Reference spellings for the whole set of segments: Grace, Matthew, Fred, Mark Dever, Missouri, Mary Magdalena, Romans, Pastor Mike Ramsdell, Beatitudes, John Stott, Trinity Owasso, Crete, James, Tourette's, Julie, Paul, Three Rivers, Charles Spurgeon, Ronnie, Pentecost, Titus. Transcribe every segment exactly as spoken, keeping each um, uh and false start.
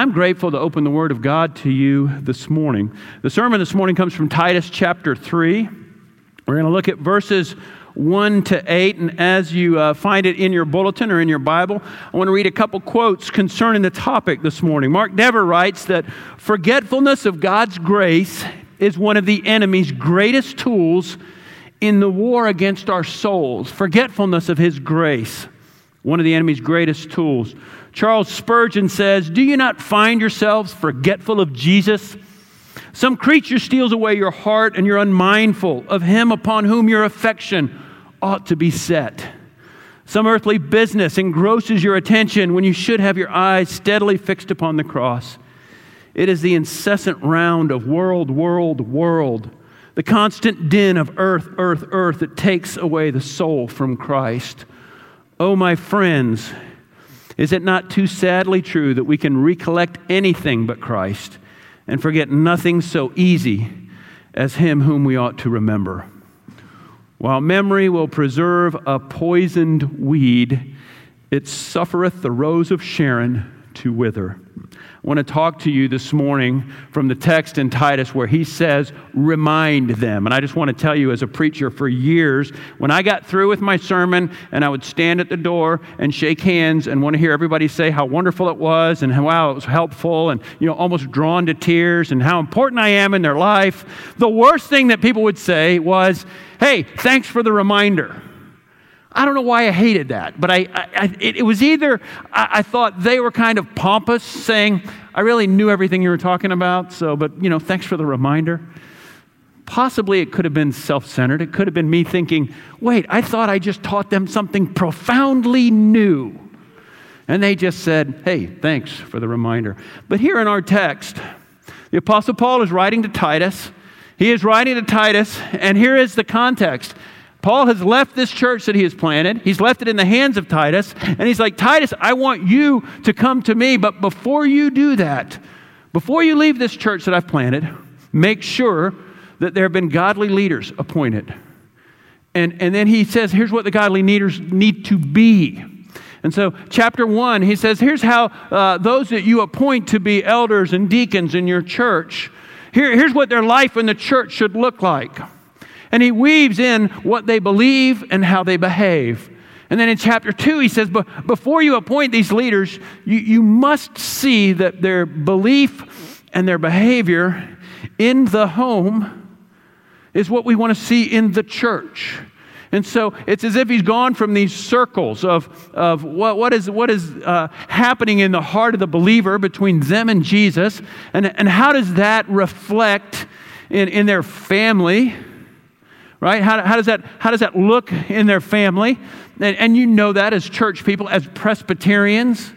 I'm grateful to open the Word of God to you this morning. The sermon this morning comes from Titus chapter three. We're going to look at verses one to eight, and as you uh, find it in your bulletin or in your Bible, I want to read a couple quotes concerning the topic this morning. Mark Dever writes that forgetfulness of God's grace is one of the enemy's greatest tools in the war against our souls. Forgetfulness of His grace, one of the enemy's greatest tools. Charles Spurgeon says, "Do you not find yourselves forgetful of Jesus? Some creature steals away your heart, and you're unmindful of Him upon whom your affection ought to be set. Some earthly business engrosses your attention when you should have your eyes steadily fixed upon the cross. It is the incessant round of world, world, world, the constant din of earth, earth, earth that takes away the soul from Christ. Oh, my friends, is it not too sadly true that we can recollect anything but Christ and forget nothing so easy as Him whom we ought to remember? While memory will preserve a poisoned weed, it suffereth the rose of Sharon to wither." I want to talk to you this morning from the text in Titus where he says, remind them. And I just want to tell you, as a preacher for years, when I got through with my sermon and I would stand at the door and shake hands and want to hear everybody say how wonderful it was and how, wow, it was helpful, and, you know, almost drawn to tears and how important I am in their life, the worst thing that people would say was, hey, thanks for the reminder. I don't know why I hated that, but I, I, I it, it was either I, I thought they were kind of pompous, saying, I really knew everything you were talking about, so, but, you know, thanks for the reminder. Possibly it could have been self-centered. It could have been me thinking, wait, I thought I just taught them something profoundly new. And they just said, hey, thanks for the reminder. But here in our text, the Apostle Paul is writing to Titus. He is writing to Titus, and here is the context. Paul has left this church that he has planted. He's left it in the hands of Titus. And he's like, Titus, I want you to come to me. But before you do that, before you leave this church that I've planted, make sure that there have been godly leaders appointed. And, and then he says, here's what the godly leaders need to be. And so chapter one, he says, here's how uh, those that you appoint to be elders and deacons in your church, here, here's what their life in the church should look like. And he weaves in what they believe and how they behave. And then in chapter two, he says, but before you appoint these leaders, you, you must see that their belief and their behavior in the home is what we want to see in the church. And so it's as if he's gone from these circles of, of what, what is, what is uh, happening in the heart of the believer between them and Jesus, and, and how does that reflect in, in their family? Right? How, how does that how does that look in their family? And, and you know that as church people, as Presbyterians,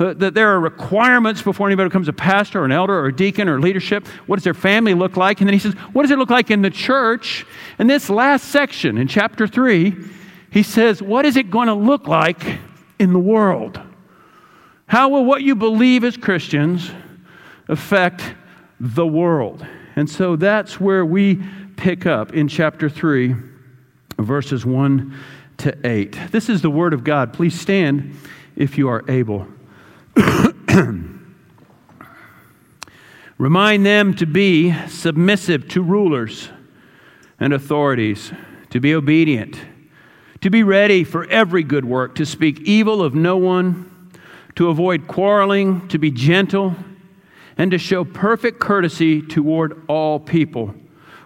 uh, that there are requirements before anybody becomes a pastor or an elder or a deacon or leadership. What does their family look like? And then he says, what does it look like in the church? And this last section in chapter three, he says, what is it going to look like in the world? How will what you believe as Christians affect the world? And so that's where we pick up in chapter three, verses one to eight. This is the Word of God. Please stand if you are able. Remind them to be submissive to rulers and authorities, to be obedient, to be ready for every good work, to speak evil of no one, to avoid quarreling, to be gentle, and to show perfect courtesy toward all people.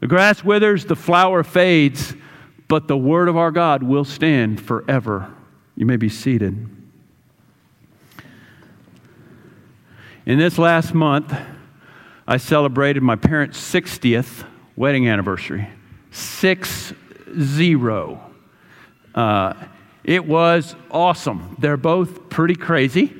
The grass withers, the flower fades, but the word of our God will stand forever. You may be seated. In this last month, I celebrated my parents' sixtieth wedding anniversary. Six zero. Uh, it was awesome. They're both pretty crazy,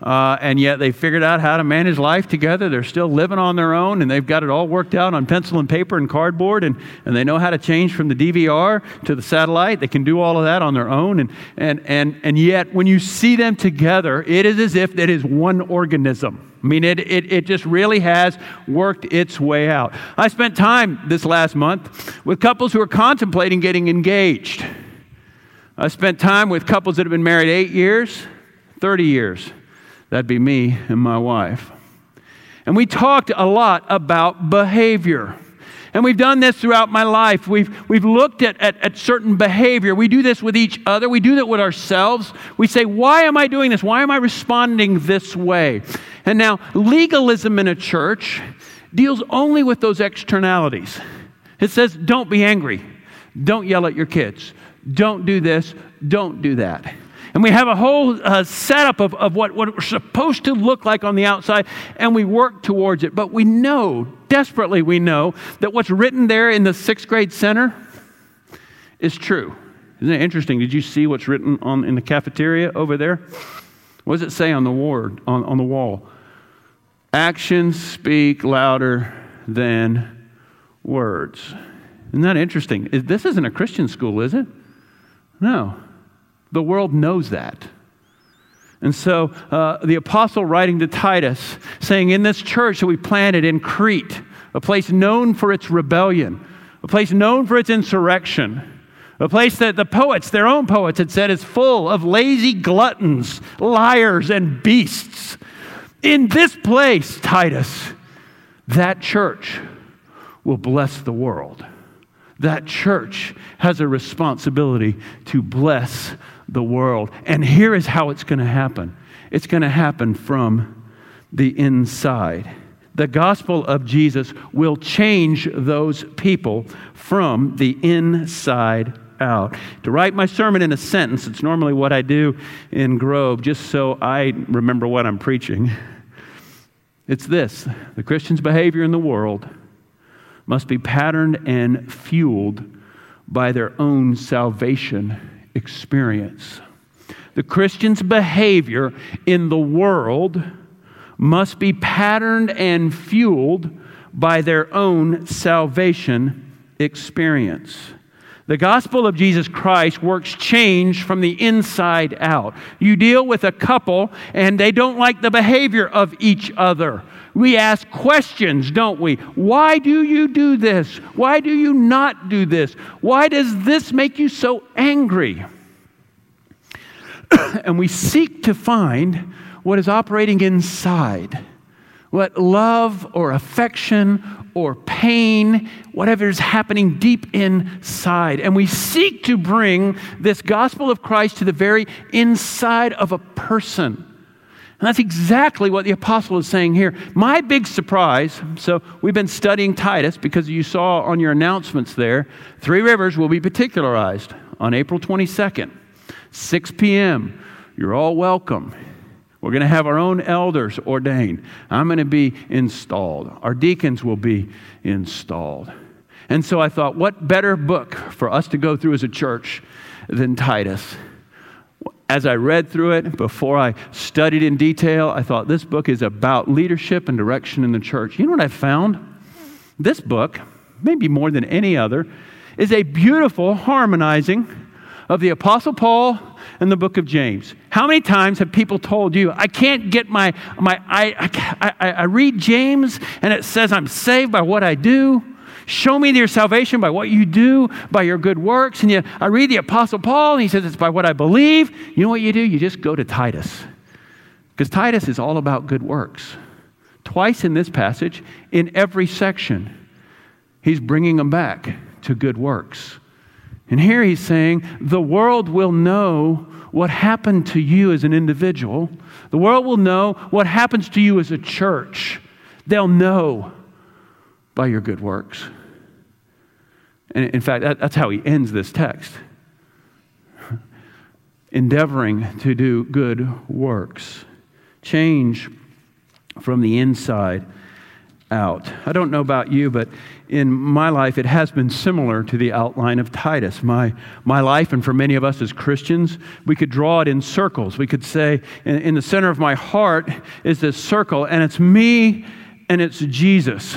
uh, and yet they figured out how to manage life together. They're still living on their own, and they've got it all worked out on pencil and paper and cardboard, and, and they know how to change from the D V R to the satellite. They can do all of that on their own, and and and and yet when you see them together, it is as if it is one organism. I mean, it, it it just really has worked its way out. I spent time this last month with couples who are contemplating getting engaged. I spent time with couples that have been married eight years, thirty years. That'd be me and my wife. And we talked a lot about behavior. And we've done this throughout my life. We've we've looked at, at, at certain behavior. We do this with each other. We do that with ourselves. We say, why am I doing this? Why am I responding this way? And now, legalism in a church deals only with those externalities. It says, don't be angry. Don't yell at your kids. Don't do this, don't do that. And we have a whole uh, setup of, of what, what we're supposed to look like on the outside, and we work towards it. But we know, desperately we know, that what's written there in the sixth grade center is true. Isn't it interesting? Did you see what's written on in the cafeteria over there? What does it say on the ward, on, on the wall? Actions speak louder than words. Isn't that interesting? This isn't a Christian school, is it? No, the world knows that. And so uh, the apostle writing to Titus, saying in this church that we planted in Crete, a place known for its rebellion, a place known for its insurrection, a place that the poets, their own poets had said is full of lazy gluttons, liars, and beasts. In this place, Titus, that church will bless the world. That church has a responsibility to bless the world. And here is how it's going to happen. It's going to happen from the inside. The gospel of Jesus will change those people from the inside out. To write my sermon in a sentence, it's normally what I do in Grove, just so I remember what I'm preaching. It's this: the Christian's behavior in the world must be patterned and fueled by their own salvation experience. The Christian's behavior in the world must be patterned and fueled by their own salvation experience. The gospel of Jesus Christ works change from the inside out. You deal with a couple and they don't like the behavior of each other. We ask questions, don't we? Why do you do this? Why do you not do this? Why does this make you so angry? And we seek to find what is operating inside, what love or affection or pain, whatever is happening deep inside. And we seek to bring this gospel of Christ to the very inside of a person. And that's exactly what the apostle is saying here. My big surprise, so we've been studying Titus because you saw on your announcements there, Three Rivers will be particularized on April twenty-second, six p.m. You're all welcome. We're going to have our own elders ordained. I'm going to be installed. Our deacons will be installed. And so I thought, what better book for us to go through as a church than Titus? As I read through it, before I studied in detail, I thought this book is about leadership and direction in the church. You know what I found? This book, maybe more than any other, is a beautiful harmonizing of the Apostle Paul and the book of James. How many times have people told you, I can't get my, my I, I, I read James and it says I'm saved by what I do. Show me your salvation by what you do, by your good works. And yet I read the Apostle Paul, and he says, it's by what I believe. You know what you do? You just go to Titus. Because Titus is all about good works. Twice in this passage, in every section, he's bringing them back to good works. And here he's saying, the world will know what happened to you as an individual. The world will know what happens to you as a church. They'll know. by your good works. And in fact, that, that's how he ends this text. Endeavoring to do good works. Change from the inside out. I don't know about you, but in my life, it has been similar to the outline of Titus. My my life, and for many of us as Christians, we could draw it in circles. We could say, in, in the center of my heart is this circle, and it's me, and it's Jesus.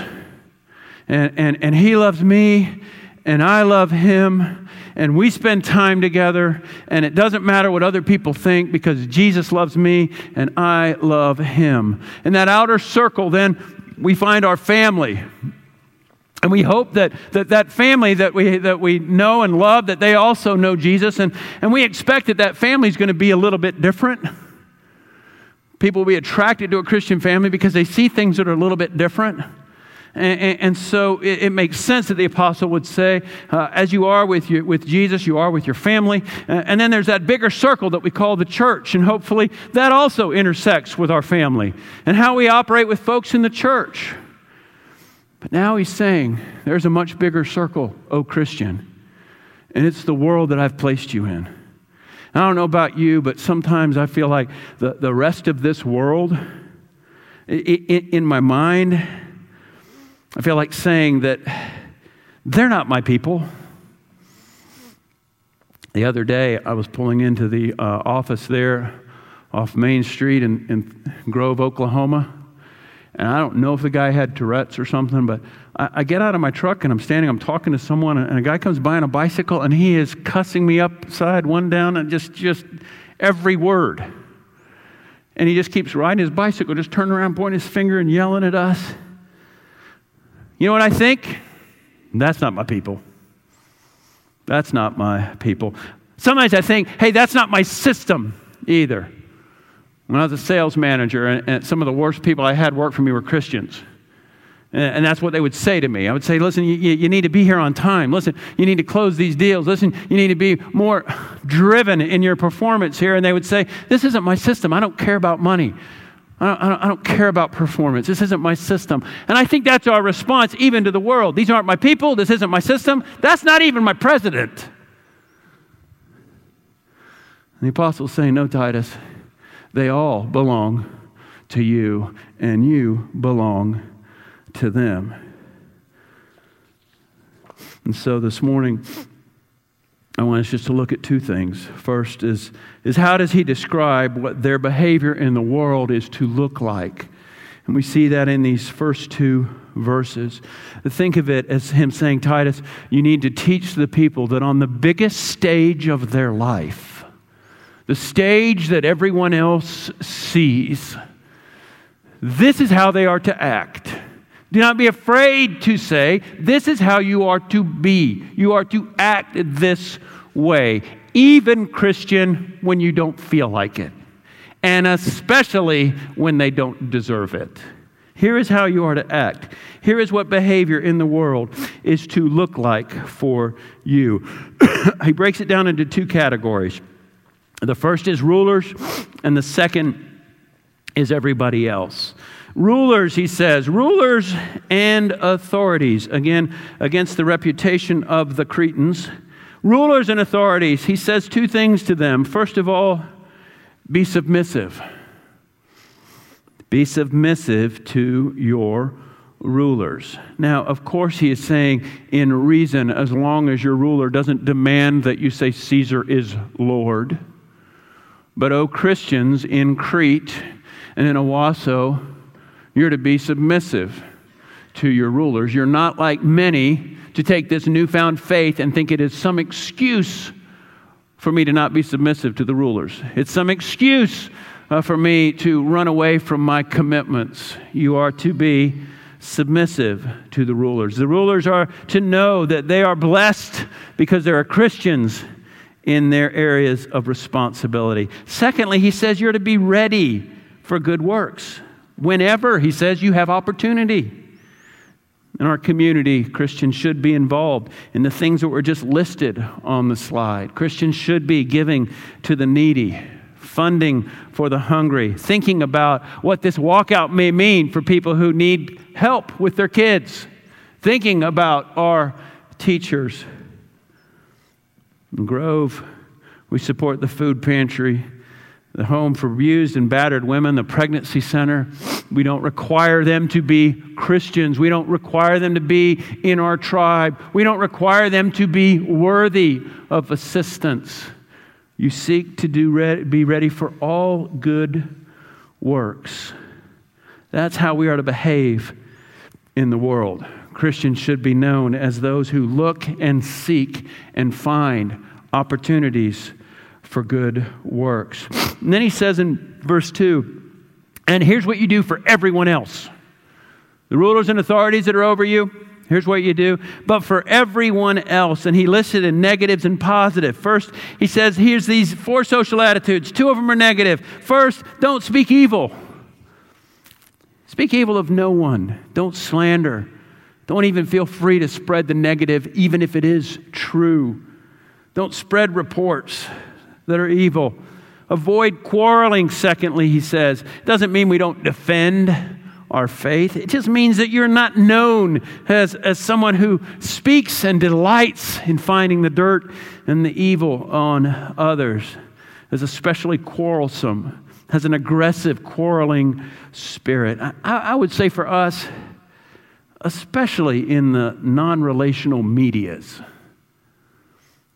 And, and, and He loves me, and I love Him, and we spend time together, and it doesn't matter what other people think because Jesus loves me, and I love Him. In that outer circle, then, we find our family, and we hope that that, that family that we that we know and love, that they also know Jesus, and, and we expect that that family is going to be a little bit different. People will be attracted to a Christian family because they see things that are a little bit different, and, and, and so it, it makes sense that the apostle would say, uh, as you are with you, with Jesus, you are with your family, and, and then there's that bigger circle that we call the church, and hopefully that also intersects with our family and how we operate with folks in the church. But now he's saying, there's a much bigger circle, O Christian, and it's the world that I've placed you in. And I don't know about you, but sometimes I feel like the, the rest of this world, it, it, in my mind, I feel like saying that they're not my people. The other day, I was pulling into the uh, office there off Main Street in, in Grove, Oklahoma. And I don't know if the guy had Tourette's or something, but I, I get out of my truck and I'm standing, I'm talking to someone, and a guy comes by on a bicycle and he is cussing me upside one down and just, just every word. And he just keeps riding his bicycle, just turning around, pointing his finger and yelling at us. You know what I think? That's not my people. That's not my people. Sometimes I think, hey, that's not my system either. When I was a sales manager, and, and some of the worst people I had work for me were Christians. And, and that's what they would say to me. I would say, listen, you, you need to be here on time. Listen, you need to close these deals. Listen, you need to be more driven in your performance here. And they would say, this isn't my system. I don't care about money. I don't, I, don't, I don't care about performance. This isn't my system. And I think that's our response even to the world. These aren't my people. This isn't my system. That's not even my president. And the apostle's saying, no, Titus, they all belong to you, and you belong to them. And so this morning, I want us just to look at two things. First is, is how does he describe what their behavior in the world is to look like? And we see that in these first two verses. Think of it as him saying, Titus, you need to teach the people that on the biggest stage of their life, the stage that everyone else sees, this is how they are to act. Do not be afraid to say, this is how you are to be. You are to act this way, even, Christian, when you don't feel like it, and especially when they don't deserve it. Here is how you are to act. Here is what behavior in the world is to look like for you. He breaks it down into two categories. The first is rulers, and the second is everybody else. Rulers, he says, rulers and authorities, again, against the reputation of the Cretans. Rulers and authorities, he says two things to them. First of all, be submissive. Be submissive to your rulers. Now, of course, he is saying in reason, as long as your ruler doesn't demand that you say Caesar is Lord. But, oh, Christians in Crete and in Owasso, you're to be submissive to your rulers. You're not like many to take this newfound faith and think it is some excuse for me to not be submissive to the rulers. It's some excuse uh, for me to run away from my commitments. You are to be submissive to the rulers. The rulers are to know that they are blessed because there are Christians in their areas of responsibility. Secondly, he says you're to be ready for good works. Whenever, he says, you have opportunity. In our community, Christians should be involved in the things that were just listed on the slide. Christians should be giving to the needy, funding for the hungry, thinking about what this walkout may mean for people who need help with their kids thinking about our teachers. In Grove, we support the food pantry, the home for abused and battered women, the pregnancy center. We don't require them to be Christians. We don't require them to be in our tribe. We don't require them to be worthy of assistance. You seek to do re- be ready for all good works. That's how we are to behave in the world. Christians should be known as those who look and seek and find opportunities for good works. And then he says in verse two, and here's what you do for everyone else. The rulers and authorities that are over you, here's what you do. But for everyone else, and he listed in negatives and positive. First, he says, here's these four social attitudes. Two of them are negative. First, don't speak evil. Speak evil of no one. Don't slander. Don't even feel free to spread the negative, even if it is true. Don't spread reports that are evil. Avoid quarreling, secondly, he says. It doesn't mean we don't defend our faith. It just means that you're not known as, as someone who speaks and delights in finding the dirt and the evil on others. Is especially quarrelsome, has an aggressive quarreling spirit. I, I would say for us, especially in the non-relational medias,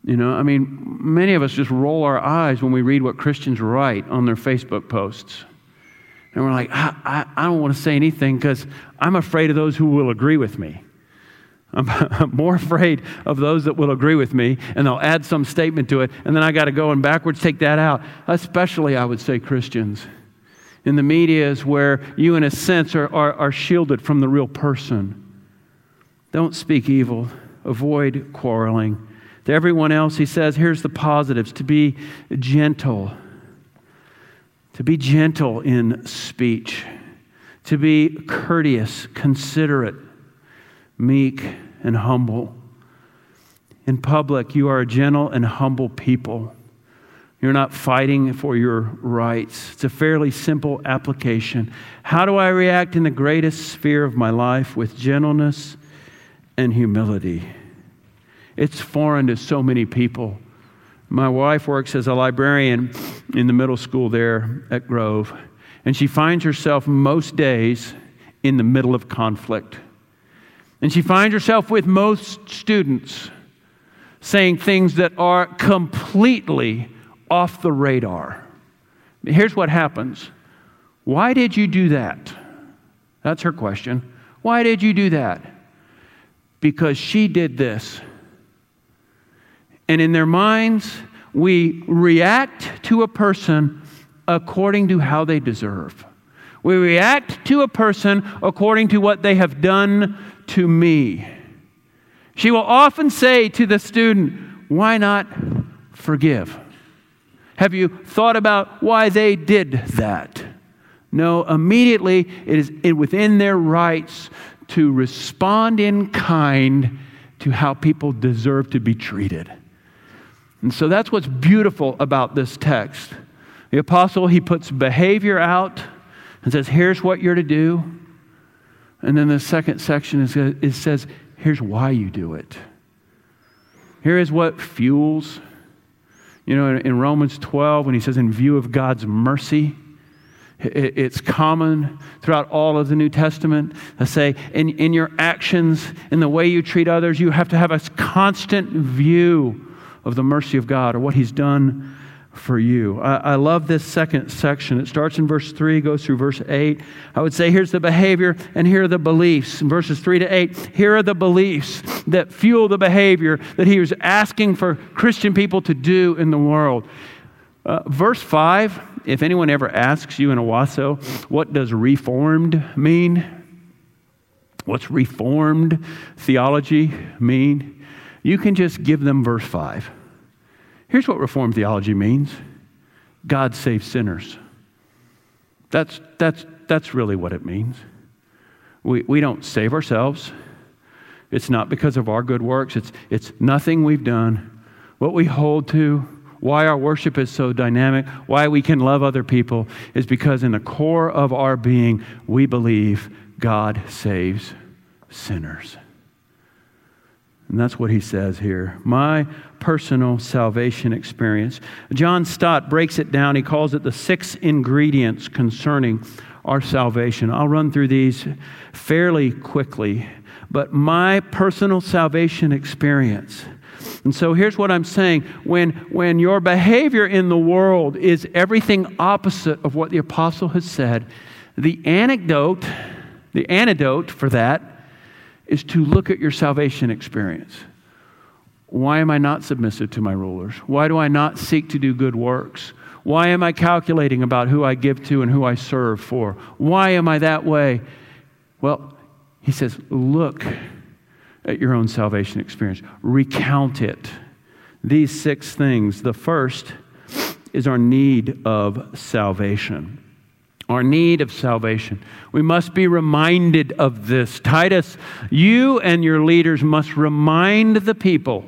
you know, I mean, many of us just roll our eyes when we read what Christians write on their Facebook posts. And we're like, I, I, I don't want to say anything because I'm afraid of those who will agree with me. I'm, I'm more afraid of those that will agree with me, and they'll add some statement to it, and then I got to go and backwards take that out. Especially, I would say, Christians. In the media is where you, in a sense, are, are, are shielded from the real person. Don't speak evil. Avoid quarreling. To everyone else, he says, here's the positives. To be gentle. To be gentle in speech. To be courteous, considerate, meek, and humble. In public, you are a gentle and humble people. You're not fighting for your rights. It's a fairly simple application. How do I react in the greatest sphere of my life? With gentleness and humility. It's foreign to so many people. My wife works as a librarian in the middle school there at Grove, and she finds herself most days in the middle of conflict. And she finds herself with most students saying things that are completely off the radar. Here's what happens. Why did you do that? That's her question. Why did you do that? Because she did this. And in their minds, we react to a person according to how they deserve. We react to a person according to what they have done to me. She will often say to the student, why not forgive? Have you thought about why they did that? No, immediately it is within their rights to respond in kind to how people deserve to be treated. And so that's what's beautiful about this text. The apostle, he puts behavior out and says, here's what you're to do. And then the second section is, it says, here's why you do it. Here is what fuels. You know, in, in Romans twelve, when he says, in view of God's mercy, it, it's common throughout all of the New Testament to say, in, in your actions, in the way you treat others, you have to have a constant view of the mercy of God, or what He's done for you. I, I love this second section. It starts in verse three, goes through verse eight. I would say here's the behavior and here are the beliefs. In verses three to eight, here are the beliefs that fuel the behavior that he was asking for Christian people to do in the world. Uh, verse five, if anyone ever asks you in Owasso, what does reformed mean? What's reformed theology mean? You can just give them verse five. Here's what Reformed theology means. God saves sinners. That's that's that's really what it means. We we don't save ourselves. It's not because of our good works. It's it's nothing we've done. What we hold to, why our worship is so dynamic, why we can love other people, is because in the core of our being, we believe God saves sinners. And that's what he says here. My personal salvation experience. John Stott breaks it down. He calls it the six ingredients concerning our salvation. I'll run through these fairly quickly. But my personal salvation experience. And so here's what I'm saying. When, when your behavior in the world is everything opposite of what the apostle has said, the anecdote, the antidote for that is to look at your salvation experience. Why am I not submissive to my rulers? Why do I not seek to do good works? Why am I calculating about who I give to and who I serve for? Why am I that way? Well, he says, look at your own salvation experience. Recount it. These six things. The first is our need of salvation. Our need of salvation. We must be reminded of this. Titus, you and your leaders must remind the people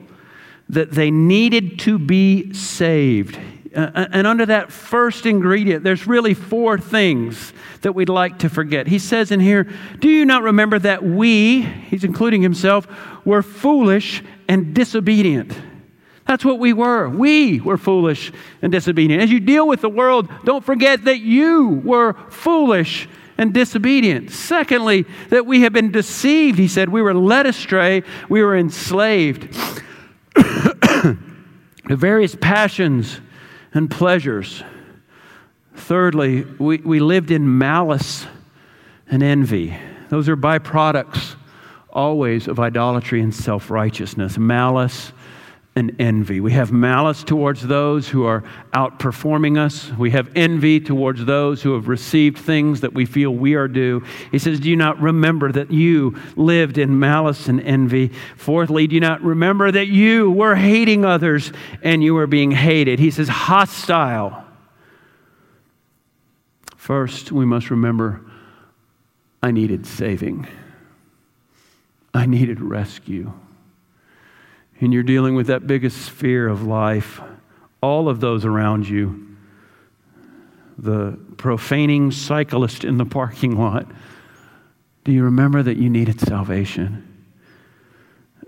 that they needed to be saved. And under that first ingredient, there's really four things that we'd like to forget. He says in here, do you not remember that we, he's including himself, were foolish and disobedient? That's what we were. We were foolish and disobedient. As you deal with the world, don't forget that you were foolish and disobedient. Secondly, that we have been deceived. He said, we were led astray. We were enslaved to various passions and pleasures. Thirdly, we, we lived in malice and envy. Those are byproducts always of idolatry and self-righteousness. Malice and envy. We have malice towards those who are outperforming us. We have envy towards those who have received things that we feel we are due. He says, do you not remember that you lived in malice and envy? Fourthly, do you not remember that you were hating others and you were being hated? He says, hostile. First, we must remember, I needed saving. I needed rescue. And you're dealing with that biggest fear of life, all of those around you, the profaning cyclist in the parking lot. Do you remember that you needed salvation?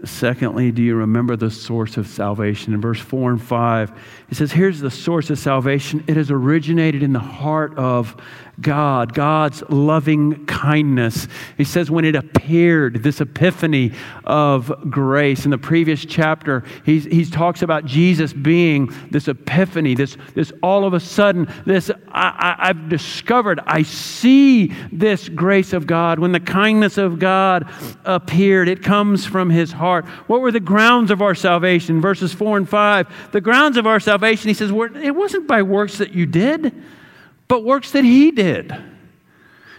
Secondly, do you remember the source of salvation? In verse four and five, it says, here's the source of salvation. It has originated in the heart of God, God's loving kindness. He says when it appeared, this epiphany of grace. In the previous chapter, he he talks about Jesus being this epiphany, this, this all of a sudden, this I, I, I've discovered, I see this grace of God. When the kindness of God appeared, it comes from his heart. What were the grounds of our salvation? Verses four and five, the grounds of our salvation, he says, it wasn't by works that you did, but works that he did.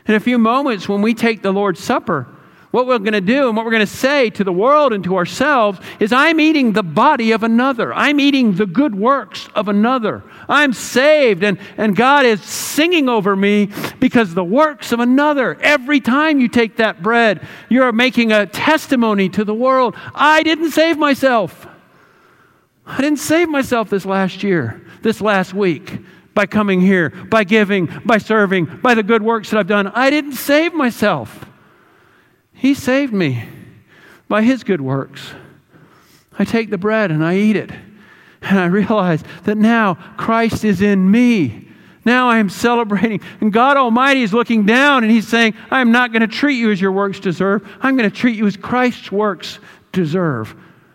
In a few moments, when we take the Lord's Supper, what we're going to do and what we're going to say to the world and to ourselves is, I'm eating the body of another. I'm eating the good works of another. I'm saved, and, and God is singing over me because the works of another. Every time you take that bread, you're making a testimony to the world. I didn't save myself. I didn't save myself this last year, this last week. By coming here, by giving, by serving, by the good works that I've done. I didn't save myself. He saved me by his good works. I take the bread and I eat it. And I realize that now Christ is in me. Now I am celebrating. And God Almighty is looking down and he's saying, I'm not going to treat you as your works deserve. I'm going to treat you as Christ's works deserve.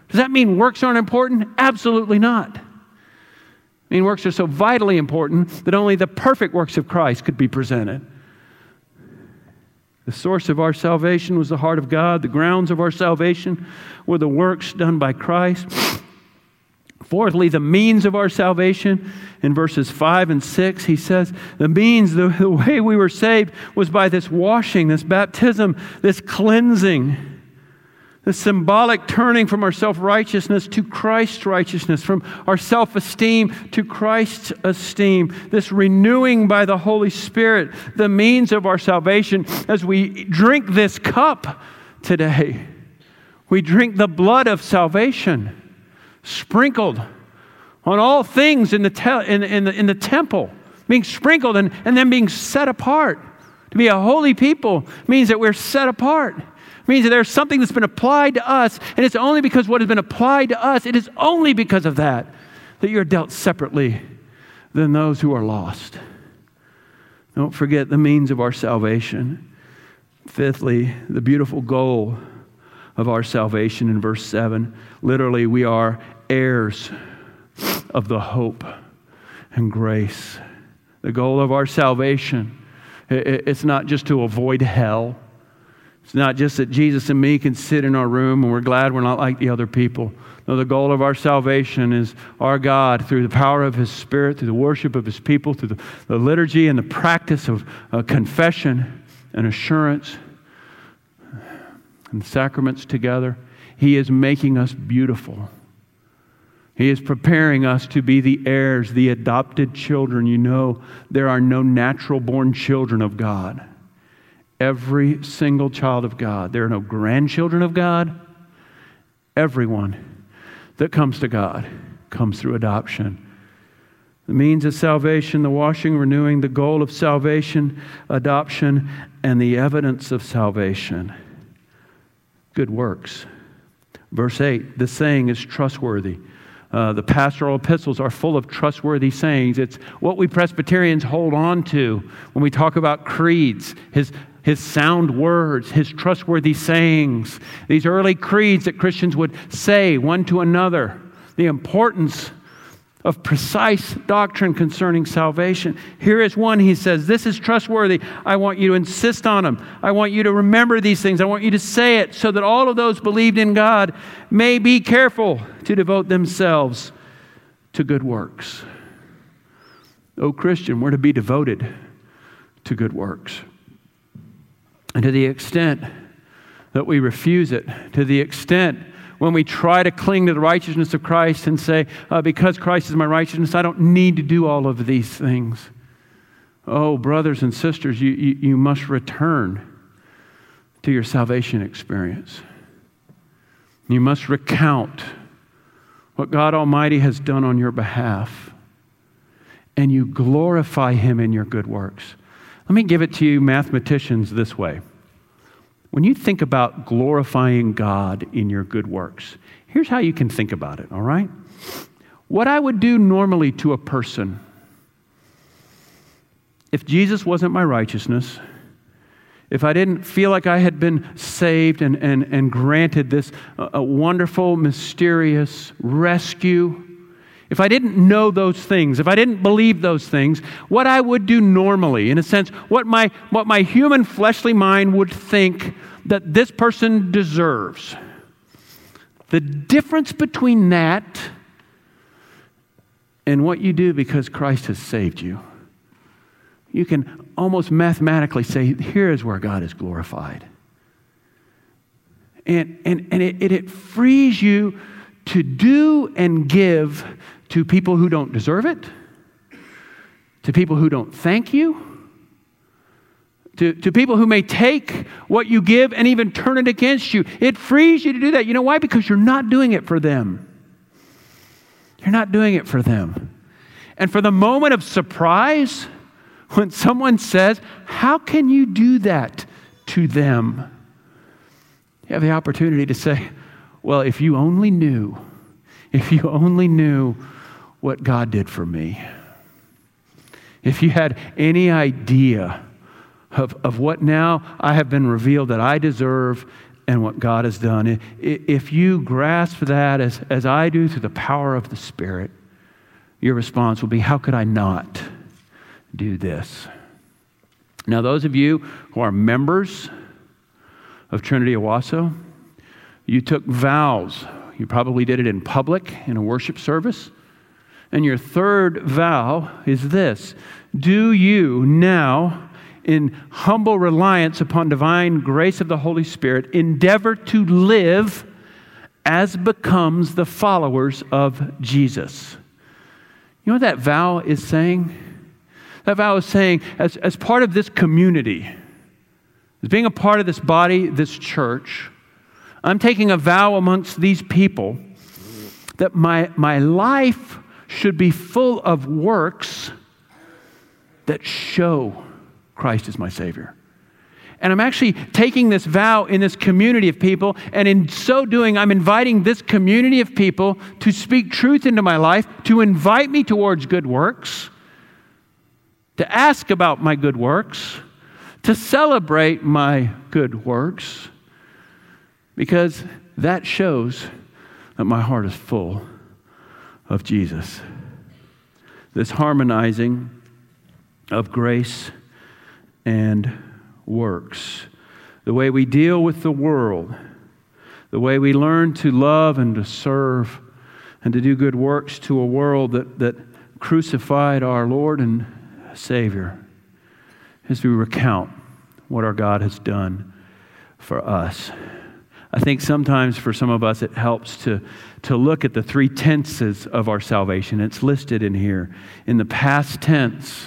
Does that mean works aren't important? Absolutely not. I mean, works are so vitally important that only the perfect works of Christ could be presented. The source of our salvation was the heart of God. The grounds of our salvation were the works done by Christ. Fourthly, the means of our salvation. In verses five and six, he says, the means, the, the way we were saved was by this washing, this baptism, this cleansing. The symbolic turning from our self-righteousness to Christ's righteousness, from our self-esteem to Christ's esteem, this renewing by the Holy Spirit, the means of our salvation. As we drink this cup today, we drink the blood of salvation sprinkled on all things in the te- in, in the in the temple, being sprinkled and, and then being set apart. To be a holy people means that we're set apart. means that there's something that's been applied to us, and it's only because what has been applied to us, it is only because of that, that you're dealt separately than those who are lost. Don't forget the means of our salvation. Fifthly, the beautiful goal of our salvation in verse seven. Literally, we are heirs of the hope and grace. The goal of our salvation, it's not just to avoid hell. It's not just that Jesus and me can sit in our room and we're glad we're not like the other people. No, the goal of our salvation is our God, through the power of His Spirit, through the worship of His people, through the, the liturgy and the practice of uh, confession and assurance and the sacraments together. He is making us beautiful. He is preparing us to be the heirs, the adopted children. You know, there are no natural-born children of God. Every single child of God. There are no grandchildren of God. Everyone that comes to God comes through adoption. The means of salvation, the washing, renewing, the goal of salvation, adoption, and the evidence of salvation. Good works. Verse eight, the saying is trustworthy. Uh, the pastoral epistles are full of trustworthy sayings. It's what we Presbyterians hold on to when we talk about creeds, his, his sound words, his trustworthy sayings. These early creeds that Christians would say one to another, the importance of precise doctrine concerning salvation. Here is one, he says, this is trustworthy. I want you to insist on them. I want you to remember these things. I want you to say it so that all of those believed in God may be careful to devote themselves to good works. Oh, Christian, we're to be devoted to good works. And to the extent that we refuse it, to the extent when we try to cling to the righteousness of Christ and say, uh, because Christ is my righteousness, I don't need to do all of these things. Oh, brothers and sisters, you, you, you must return to your salvation experience. You must recount what God Almighty has done on your behalf, and you glorify Him in your good works. Let me give it to you mathematicians this way. When you think about glorifying God in your good works, here's how you can think about it, all right? What I would do normally to a person, if Jesus wasn't my righteousness, if I didn't feel like I had been saved and, and, and granted this uh, a wonderful, mysterious rescue, if I didn't know those things, if I didn't believe those things, what I would do normally, in a sense, what my what my human fleshly mind would think that this person deserves. The difference between that and what you do because Christ has saved you, you can almost mathematically say, here is where God is glorified. And, and, and it, it, it frees you to do and give to people who don't deserve it, to people who don't thank you, to, to people who may take what you give and even turn it against you. It frees you to do that. You know why? Because you're not doing it for them. You're not doing it for them. And for the moment of surprise, when someone says, how can you do that to them? You have the opportunity to say, well, if you only knew, if you only knew what God did for me, if you had any idea of, of what now I have been revealed that I deserve and what God has done, if you grasp that as, as I do through the power of the Spirit, your response will be, how could I not do this? Now, those of you who are members of Trinity Owasso, you took vows. You probably did it in public, in a worship service. And your third vow is this: do you now, in humble reliance upon divine grace of the Holy Spirit, endeavor to live as becomes the followers of Jesus? You know what that vow is saying? That vow is saying, as, as part of this community, as being a part of this body, this church, I'm taking a vow amongst these people that my, my life should be full of works that show Christ is my Savior. And I'm actually taking this vow in this community of people. And in so doing, I'm inviting this community of people to speak truth into my life, to invite me towards good works, to ask about my good works, to celebrate my good works, because that shows that my heart is full of Jesus. This harmonizing of grace and works. The way we deal with the world, the way we learn to love and to serve and to do good works to a world that, that crucified our Lord and Savior, as we recount what our God has done for us. I think sometimes for some of us it helps to, to look at the three tenses of our salvation. It's listed in here. In the past tense,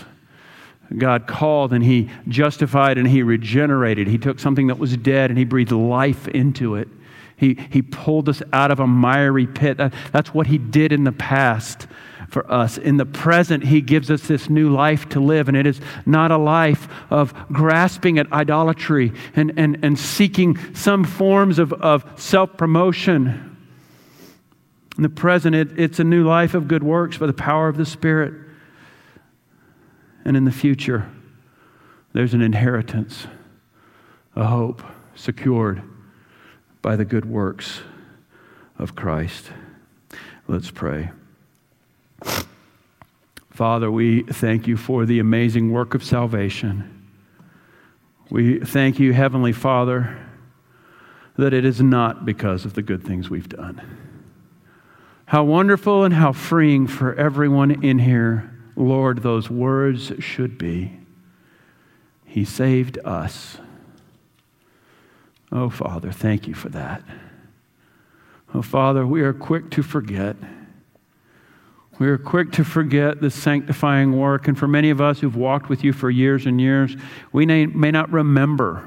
God called and He justified and He regenerated. He took something that was dead and He breathed life into it. He, he pulled us out of a miry pit. That, that's what He did in the past for us. In the present, He gives us this new life to live, and it is not a life of grasping at idolatry and, and, and seeking some forms of, of self-promotion. In the present, it, it's a new life of good works by the power of the Spirit. And in the future, there's an inheritance, a hope secured by the good works of Christ. Let's pray. Father, we thank You for the amazing work of salvation. We thank You, Heavenly Father, that it is not because of the good things we've done. How wonderful and how freeing for everyone in here, Lord, those words should be. He saved us. Oh, Father, thank You for that. Oh, Father, we are quick to forget. We are quick to forget the sanctifying work. And for many of us who've walked with You for years and years, we may, may not remember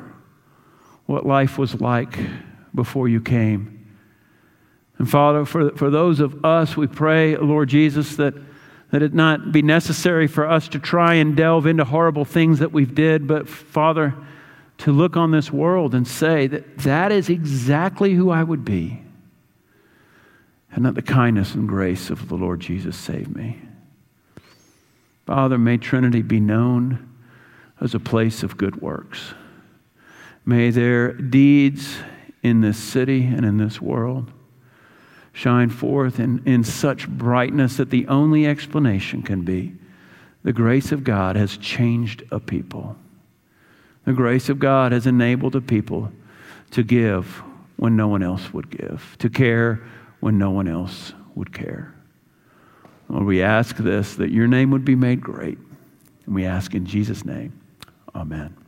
what life was like before You came. And Father, for, for those of us, we pray, Lord Jesus, that, that it not be necessary for us to try and delve into horrible things that we've did, but Father, to look on this world and say that that is exactly who I would be, and that the kindness and grace of the Lord Jesus saved me. Father, may Trinity be known as a place of good works. May their deeds in this city and in this world shine forth in, in such brightness that the only explanation can be the grace of God has changed a people. The grace of God has enabled a people to give when no one else would give, to care when no one else would care. Lord, we ask this, that Your name would be made great. And we ask in Jesus' name, amen.